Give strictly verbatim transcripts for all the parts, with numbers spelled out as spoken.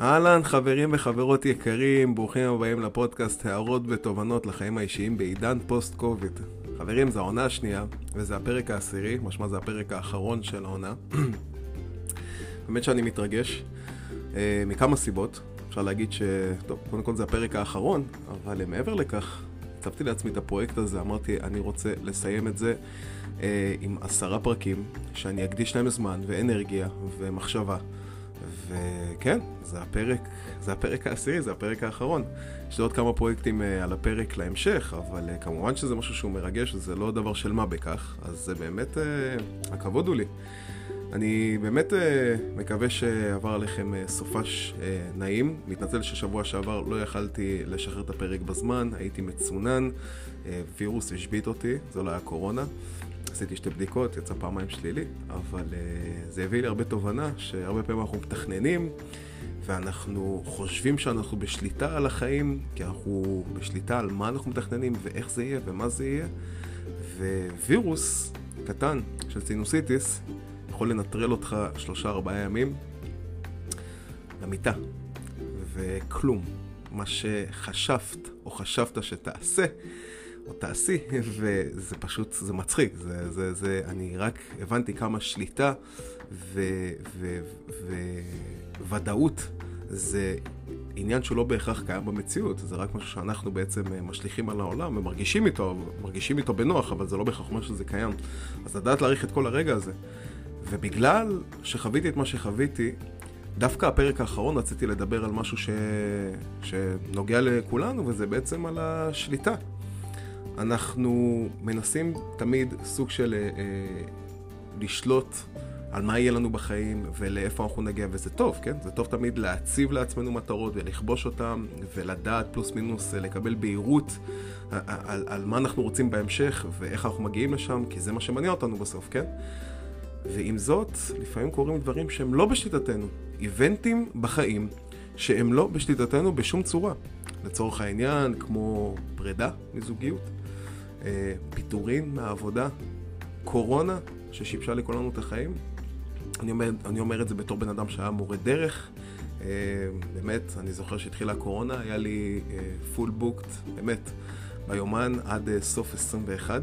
אהלן חברים וחברות יקרים, ברוכים הבאים לפודקאסט הערות ותובנות לחיים האישיים בעידן פוסט קוביד. חברים, זו העונה השנייה וזה הפרק העשירי, משמע זה הפרק האחרון של העונה. באמת שאני מתרגש אה, מכמה סיבות. אפשר להגיד ש... טוב, קודם כל זה הפרק האחרון, אבל מעבר לכך הצבתי לעצמי את הפרויקט הזה, אמרתי אני רוצה לסיים את זה אה, עם עשרה פרקים שאני אקדיש להם זמן ואנרגיה ומחשבה, וכן, זה הפרק, זה הפרק העשירי, זה הפרק האחרון. יש עוד כמה פרויקטים על הפרק להמשך, אבל כמובן שזה משהו שהוא מרגש, זה לא דבר של מה בכך, אז זה באמת, הכבוד הוא לי. אני באמת מקווה שעבר עליכם סופש נעים, מתנצל ששבוע שעבר לא יכלתי לשחרר את הפרק בזמן, הייתי מצונן, וירוס השבית אותי, זה לא היה קורונה. עשיתי שתי בדיקות, יצא פעמיים שלילי, אבל uh, זה הביא לי הרבה תובנה שהרבה פעמים אנחנו מתכננים ואנחנו חושבים שאנחנו בשליטה על החיים, כי אנחנו בשליטה על מה אנחנו מתכננים ואיך זה יהיה ומה זה יהיה, ווירוס קטן של סינוסיטיס יכול לנטרל אותך שלושה ארבעה ימים למיטה, וכלום מה שחשבת או חשבת שתעשה או תעשי, וזה פשוט, זה מצחיק, זה, זה, זה, אני רק הבנתי כמה שליטה וודאות זה עניין שהוא לא בהכרח קיים במציאות, זה רק משהו שאנחנו בעצם משליכים על העולם ומרגישים איתו, מרגישים איתו בנוח, אבל זה לא בהכרח משהו שזה קיים. אז לדעת להעריך את כל הרגע הזה, ובגלל שחוויתי את מה שחוויתי, דווקא הפרק האחרון רציתי לדבר על משהו ש... שנוגע לכולנו, וזה בעצם על השליטה. אנחנו מנסים תמיד סוג של אה, לשלוט על מה יהיה לנו בחיים ולאיפה אנחנו נגיע, וזה טוב, כן? זה טוב תמיד להציב לעצמנו מטרות ולכבוש אותם ולדעת פלוס מינוס לקבל בהירות על, על, על מה אנחנו רוצים בהמשך ואיך אנחנו מגיעים לשם, כי זה מה שמניע אותנו בסוף, כן? ועם זאת, לפעמים קוראים דברים שהם לא בשליטתנו, איבנטים בחיים שהם לא בשליטתנו בשום צורה. לצורך העניין, כמו פרידה מזוגיות, פיטורים מהעבודה, קורונה ששיבשה לכולנו את החיים. אני אומר, אני אומר את זה בתור בן אדם שהיה מורה דרך. באמת, אני זוכר שהתחילה הקורונה, היה לי פול בוקט, באמת, ביומן עד סוף עשרים ואחת,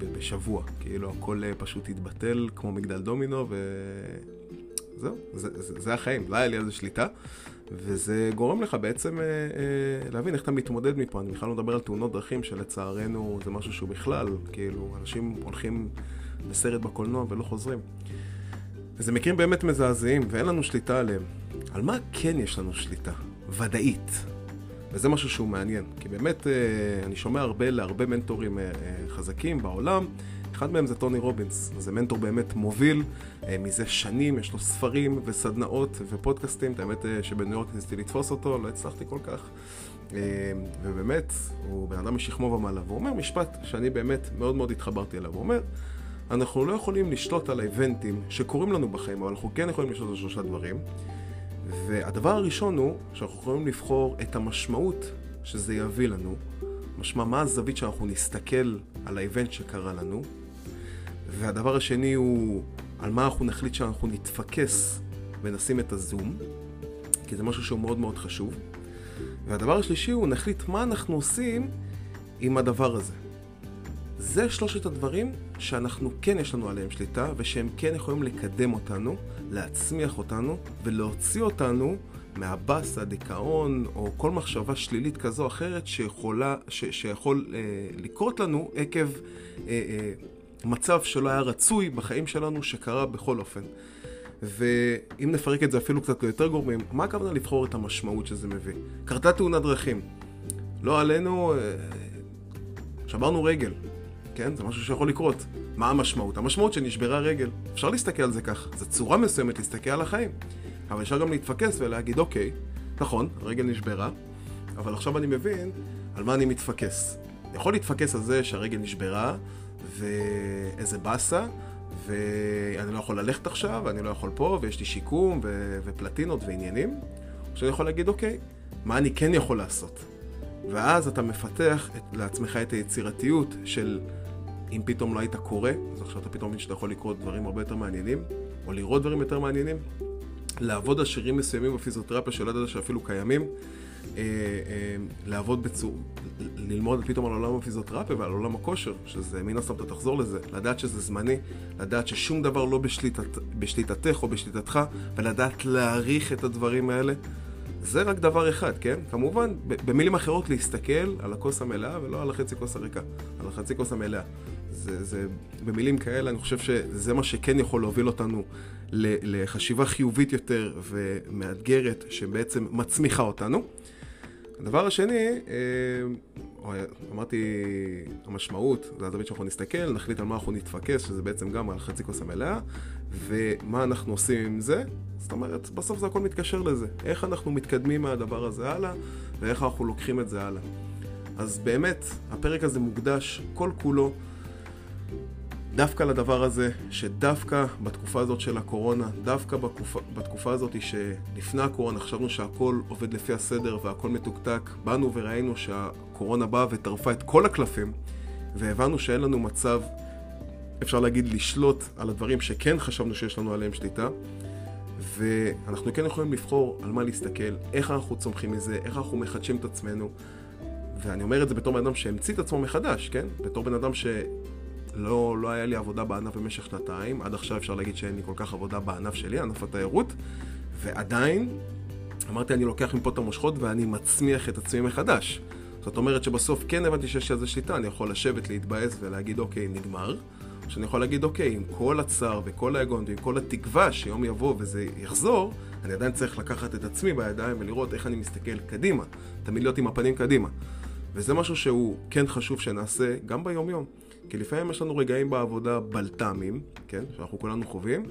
ובשבוע, כאילו הכל פשוט התבטל כמו מגדל דומינו, וזהו, זה, זה, זה החיים, לא היה לי איזה שליטה. וזה גורם לך בעצם אה, אה, להבין איך אתה מתמודד מפה. אני בכלל לא מדבר על תאונות דרכים שלצערנו זה משהו שהוא בכלל, כאילו אנשים הולכים בסרט בקולנוע ולא חוזרים. וזה מקרים באמת מזעזעים ואין לנו שליטה עליהם. על מה כן יש לנו שליטה? ודאית. וזה משהו שהוא מעניין, כי באמת אה, אני שומע הרבה להרבה מנטורים אה, אה, חזקים בעולם, אחד מהם זה טוני רובינס, זה מנטור באמת מוביל, מזה שנים, יש לו ספרים וסדנאות ופודקאסטים, את האמת שבניו יורק ניסיתי לתפוס אותו, לא הצלחתי כל כך, ובאמת הוא בן אדם משכמו ומעלה, והוא אומר משפט שאני באמת מאוד מאוד התחברתי אליו, הוא אומר, אנחנו לא יכולים לשלוט על האיבנטים שקורים לנו בחיים, אבל אנחנו כן יכולים לשלוט על שלושה דברים, והדבר הראשון הוא שאנחנו יכולים לבחור את המשמעות שזה יביא לנו, משמע מה הזווית שאנחנו נסתכל על האיבנט שקרה לנו, והדבר השני הוא על מה אנחנו נחליט שאנחנו נתפקס ונשים את הזום, כי זה משהו שהוא מאוד מאוד חשוב. והדבר השלישי הוא נחליט מה אנחנו עושים עם הדבר הזה. זה שלושת הדברים שאנחנו כן יש לנו עליהם שליטה, ושהם כן יכולים לקדם אותנו, להצמיח אותנו ולהוציא אותנו מהבס, הדיכאון או כל מחשבה שלילית כזו או אחרת שיכולה, ש, שיכול אה, לקרות לנו עקב אה, אה, מצב שלא היה רצוי בחיים שלנו שקרה בכל אופן. ואם נפרק את זה אפילו קצת ליותר גורמים, מה הכוונה לבחור את המשמעות שזה מביא? קרתה תאונת דרכים, לא עלינו, אה, שברנו רגל, כן? זה משהו שיכול לקרות. מה המשמעות? המשמעות שנשברה רגל. אפשר להסתכל על זה כך, זו צורה מסוימת להסתכל על החיים, אבל אפשר גם להתפקס ולהגיד, אוקיי, נכון, הרגל נשברה, אבל עכשיו אני מבין על מה אני מתפקס. אני יכול להתפקס על זה שהרגל נשברה, ואיזה בסה, ואני לא יכול ללכת עכשיו, ואני לא יכול פה, ויש לי שיקום, ו... ופלטינות ועניינים. שאני יכול להגיד, אוקיי, מה אני כן יכול לעשות? ואז אתה מפתח את... לעצמך את היצירתיות של אם פתאום לא היית קורא, אז עכשיו אתה פתאום שאתה יכול לקרוא דברים הרבה יותר מעניינים, או לראות דברים יותר מעניינים. לעבוד על שירים מסוימים בפיזיותרפיה שלא ידעת שאפילו קיימים, לעבוד בצורה, ללמוד פתאום על עולם הפיזיותרפיה ועל עולם הכושר, שזה מן הסתם אתה תחזור לזה, לדעת שזה זמני, לדעת ששום דבר לא בשליטת, בשליטתך או בשליטתך, ולדעת להעריך את הדברים האלה, זה רק דבר אחד, כן? כמובן, במילים אחרות, להסתכל על הכוס המלאה ולא על החצי כוס הריקה, על החצי כוס המלאה. זה, זה, במילים כאלה, אני חושב שזה מה שכן יכול להוביל אותנו לחשיבה חיובית יותר ומאתגרת, שבעצם מצמיחה אותנו. הדבר השני, אמרתי, המשמעות, זה הדבר שאנחנו נסתכל, נחליט על מה אנחנו נתפקס, שזה בעצם גם על חצי כוס המלאה, ומה אנחנו עושים עם זה. זאת אומרת, בסוף זה הכל מתקשר לזה. איך אנחנו מתקדמים מהדבר הזה הלאה, ואיך אנחנו לוקחים את זה הלאה. אז באמת, הפרק הזה מוקדש כל כולו, דווקא לדבר הזה, שדווקא בתקופה הזאת של הקורונה, דווקא בתקופה, בתקופה הזאת שלפני הקורונה, חשבנו שהכל עובד לפי הסדר והכל מתוקתק, באנו וראינו שהקורונה באה וטרפה את כל הקלפים, והבנו שאין לנו מצב, אפשר להגיד, לשלוט על הדברים שכן חשבנו שיש לנו עליהם שליטה, ואנחנו כן יכולים לבחור על מה להסתכל, איך אנחנו צומחים מזה, איך אנחנו מחדשים את עצמנו, ואני אומר את זה בתור בן אדם שהמציא את עצמו מחדש, כן? בתור בן אדם ש... לא, לא היה לי עבודה בענף במשך שנתיים, עד עכשיו אפשר להגיד שאין לי כל כך עבודה בענף שלי, ענף התיירות, ועדיין אמרתי אני לוקח מפה את המושכות ואני מצמיח את עצמי מחדש. זאת אומרת שבסוף כן הבנתי שיש איזו שליטה, אני יכול לשבת, להתבאס ולהגיד אוקיי, נגמר, או שאני יכול להגיד אוקיי, עם כל הצער וכל האגון ועם כל התקווה שיום יבוא וזה יחזור, אני עדיין צריך לקחת את עצמי בידיים ולראות איך אני מסתכל קדימה, תמיד להיות עם הפנים קדימה. וזה משהו שהוא כן חשוב שנעשה גם ביום-יום. כי לפעמים יש לנו רגעים בעבודה בלטמים, כן? שאנחנו כולנו חווים,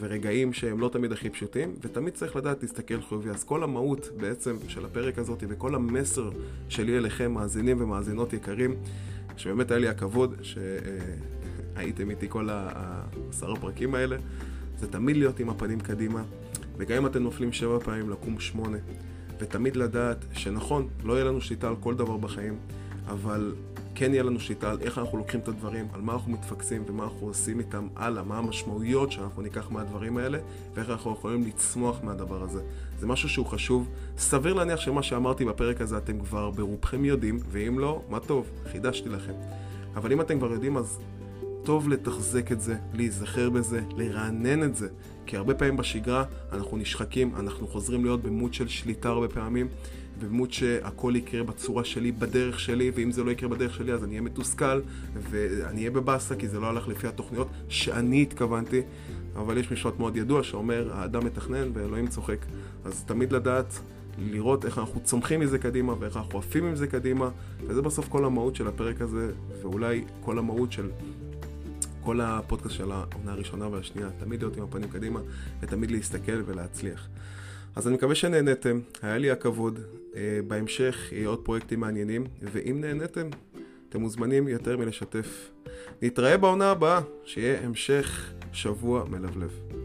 ורגעים שהם לא תמיד הכי פשוטים, ותמיד צריך לדעת להסתכל חיובי. אז כל המהות בעצם של הפרק הזאת, וכל המסר שלי אליכם, מאזינים ומאזינות יקרים, שבאמת היה לי הכבוד שהייתם איתי כל העשרה הפרקים האלה, זה תמיד להיות עם הפנים קדימה, וגם אם אתם נופלים שבע פעמים, לקום שמונה, ותמיד לדעת שנכון, לא יהיה לנו שליטה על כל דבר בחיים, אבל כן יהיה לנו שליטה על איך אנחנו לוקחים את הדברים, על מה אנחנו מתפקסים ומה אנחנו עושים איתם הלאה, מה המשמעויות שאנחנו ניקח מהדברים האלה, ואיך אנחנו יכולים לצמוח מהדבר הזה. זה משהו שהוא חשוב. סביר להניח שמה שאמרתי בפרק הזה אתם כבר ברובכם יודעים, ואם לא, מה טוב, חידשתי לכם. אבל אם אתם כבר יודעים, אז טוב לתחזק את זה, להיזכר בזה, לרענן את זה. כי הרבה פעמים בשגרה אנחנו נשחקים, אנחנו חוזרים להיות במות של שליטה הרבה פעמים, במות שהכל יקרה בצורה שלי, בדרך שלי, ואם זה לא יקרה בדרך שלי אז אני אהיה מתוסכל, ואני אהיה בבאסה כי זה לא הלך לפי התוכניות שאני התכוונתי. אבל יש משפט מאוד ידוע שאומר, האדם מתכנן ואלוהים צוחק. אז תמיד לדעת, לראות איך אנחנו צומחים מזה קדימה, ואיך אנחנו עפים עם זה קדימה, וזה בסוף כל המהות של הפרק הזה, ואולי כל המהות של... כל הפודקאסט של העונה הראשונה והשנייה, תמיד להיות עם הפנים קדימה, ותמיד להסתכל ולהצליח. אז אני מקווה שנהנתם, היה לי הכבוד, בהמשך יהיה עוד פרויקטים מעניינים, ואם נהנתם, אתם מוזמנים יותר מלשתף. נתראה בעונה הבאה, שיהיה המשך שבוע מלבלב.